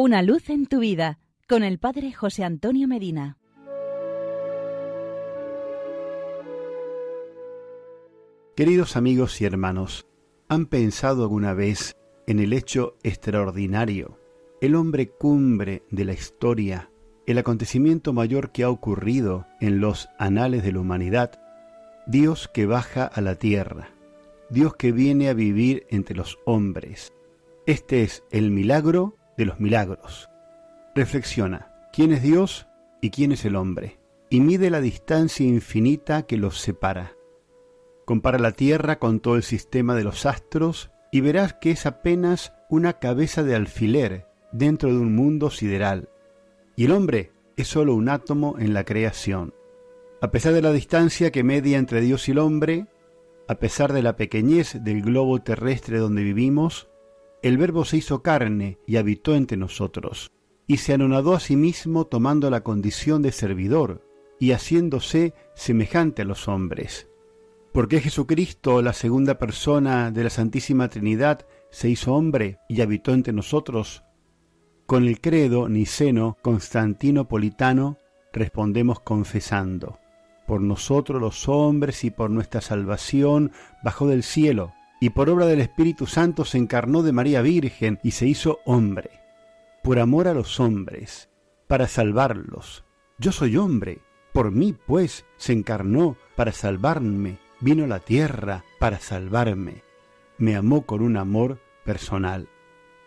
Una luz en tu vida, con el Padre José Antonio Medina. Queridos amigos y hermanos, ¿han pensado alguna vez en el hecho extraordinario, el hombre cumbre de la historia, el acontecimiento mayor que ha ocurrido en los anales de la humanidad? Dios que baja a la tierra, Dios que viene a vivir entre los hombres. Este es el milagro de los milagros. Reflexiona, ¿quién es Dios y quién es el hombre? Y mide la distancia infinita que los separa. Compara la Tierra con todo el sistema de los astros y verás que es apenas una cabeza de alfiler dentro de un mundo sideral. Y el hombre es solo un átomo en la creación. A pesar de la distancia que media entre Dios y el hombre, a pesar de la pequeñez del globo terrestre donde vivimos, el Verbo se hizo carne y habitó entre nosotros, y se anonadó a sí mismo tomando la condición de servidor y haciéndose semejante a los hombres. Porque Jesucristo, la segunda persona de la Santísima Trinidad, se hizo hombre y habitó entre nosotros. Con el Credo Niceno Constantinopolitano respondemos confesando: por nosotros los hombres y por nuestra salvación bajó del cielo, y por obra del Espíritu Santo se encarnó de María Virgen y se hizo hombre, por amor a los hombres, para salvarlos. Yo soy hombre, por mí pues se encarnó para salvarme. Vino a la tierra para salvarme. Me amó con un amor personal.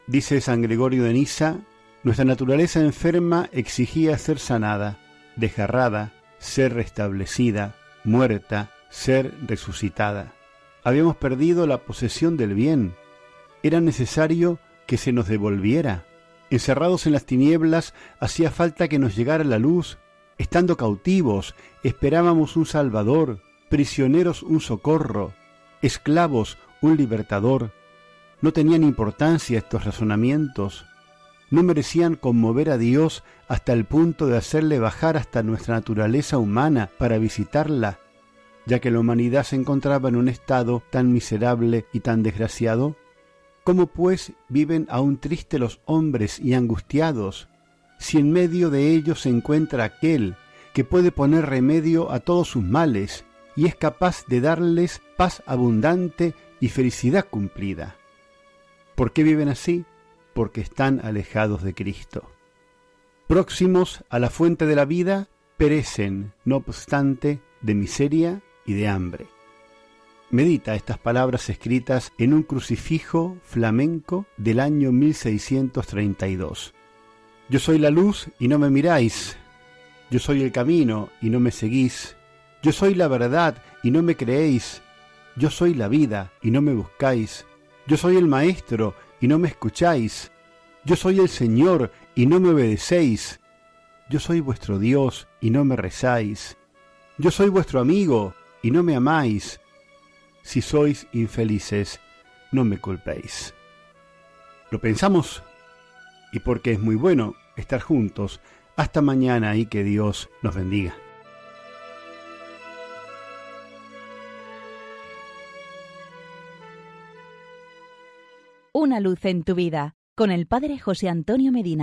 Dice San Gregorio de Nisa: nuestra naturaleza enferma exigía ser sanada, desgarrada, ser restablecida, muerta, ser resucitada. Habíamos perdido la posesión del bien. Era necesario que se nos devolviera. Encerrados en las tinieblas, hacía falta que nos llegara la luz. Estando cautivos, esperábamos un Salvador, prisioneros un socorro, esclavos un libertador. No tenían importancia estos razonamientos. No merecían conmover a Dios hasta el punto de hacerle bajar hasta nuestra naturaleza humana para visitarla, ya que la humanidad se encontraba en un estado tan miserable y tan desgraciado. ¿Cómo pues viven aún tristes los hombres y angustiados, si en medio de ellos se encuentra aquel que puede poner remedio a todos sus males y es capaz de darles paz abundante y felicidad cumplida? ¿Por qué viven así? Porque están alejados de Cristo. Próximos a la fuente de la vida, perecen, no obstante, de miseria y de hambre. Medita estas palabras escritas en un crucifijo flamenco del año 1632. Yo soy la luz y no me miráis. Yo soy el camino y no me seguís. Yo soy la verdad y no me creéis, yo soy la vida y no me buscáis, yo soy el Maestro y no me escucháis, yo soy el Señor y no me obedecéis, yo soy vuestro Dios y no me rezáis, yo soy vuestro amigo y no me amáis. Si sois infelices, no me culpéis. ¿Lo pensamos? Y porque es muy bueno estar juntos, hasta mañana y que Dios nos bendiga. Una luz en tu vida, con el Padre José Antonio Medina.